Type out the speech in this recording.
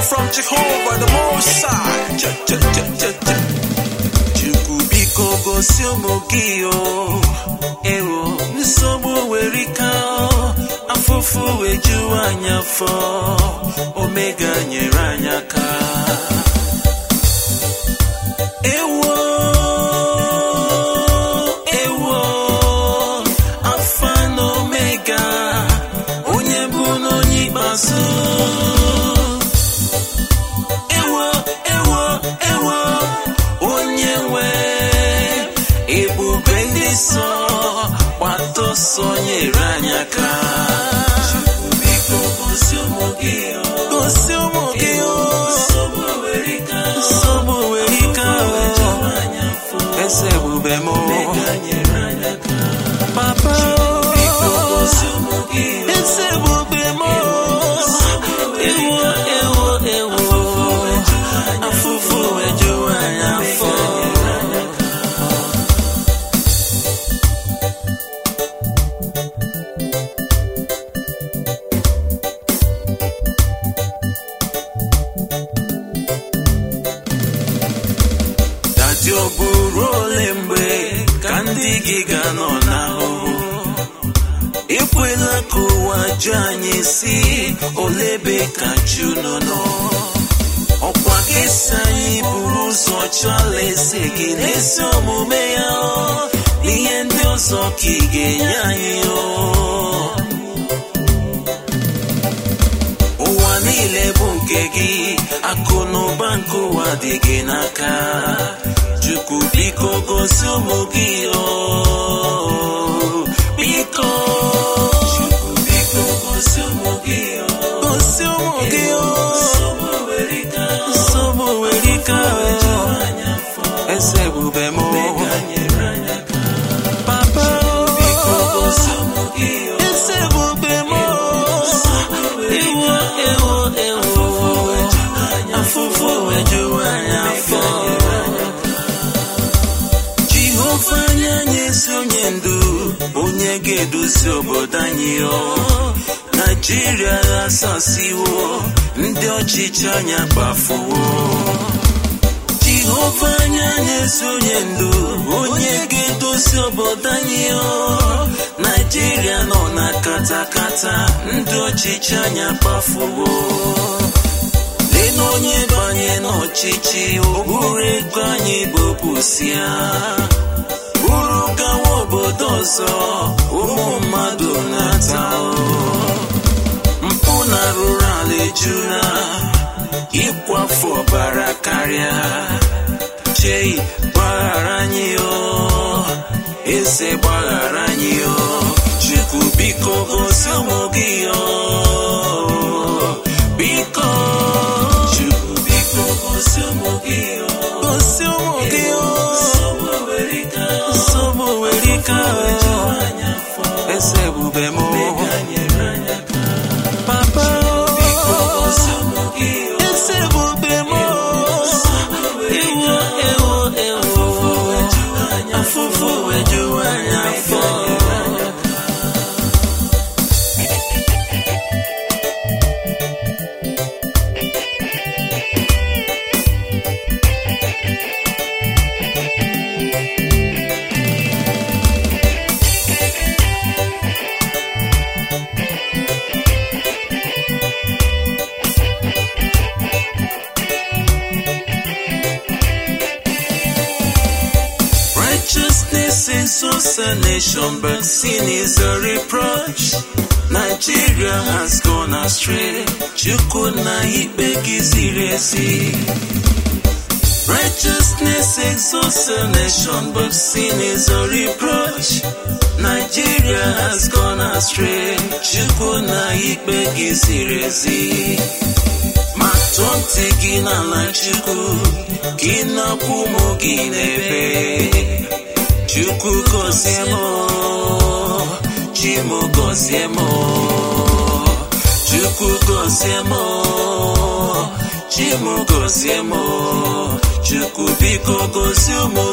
From Jehovah the Most High. Chukubiko go siomogio. Ewo nisomo werikao. Afufu weju anyafo. Omega nyeranyaka. Ewo. Ewo. Afan omega. Onyebu no nyibasu. Sonye ranyaka Chukubiko Gosio Mogeo Sobo werika Ese bubemo Papa Chukubiko Gosio Mogeo Ese bubemo Ewo Afufu wejuwa nyafo Johnny see Olebe Kachunono Okwake Sai Buruso Chale Sekineso Mumeo Liendo Sokigeyayo Owanile Bunkegi Akono Banko Wadigenaka Chukubiko Gosio Biko Nigeria asasiwo Ndi ochicha nyabafuwo Jehovah nyanye sonyendu Onye gendosi obodanyo Nigeria no na katakata Ndi ochicha nyabafuwo Leno nye banye no chichi Obure kanye bopusia Uruka wobodoso Umumadu natao Mpuna rurale juna Ikwa for barakaria Chei balaranyo Ese balaranyo Chukubiko Gosio Mogeo Biko Chukubiko Gosio Mogeo Gosio Mogeo Somo werika Ese bubemo nation, but sin is a reproach. Nigeria has gone astray. Chukuna ibeki ziresi. Righteousness exalts a nation, but sin is a reproach. Nigeria has gone astray. Chukuna ibeki ziresi. Matonte gina la chuku, gina kumo ginebe. Chukubiko Gosio Mogeo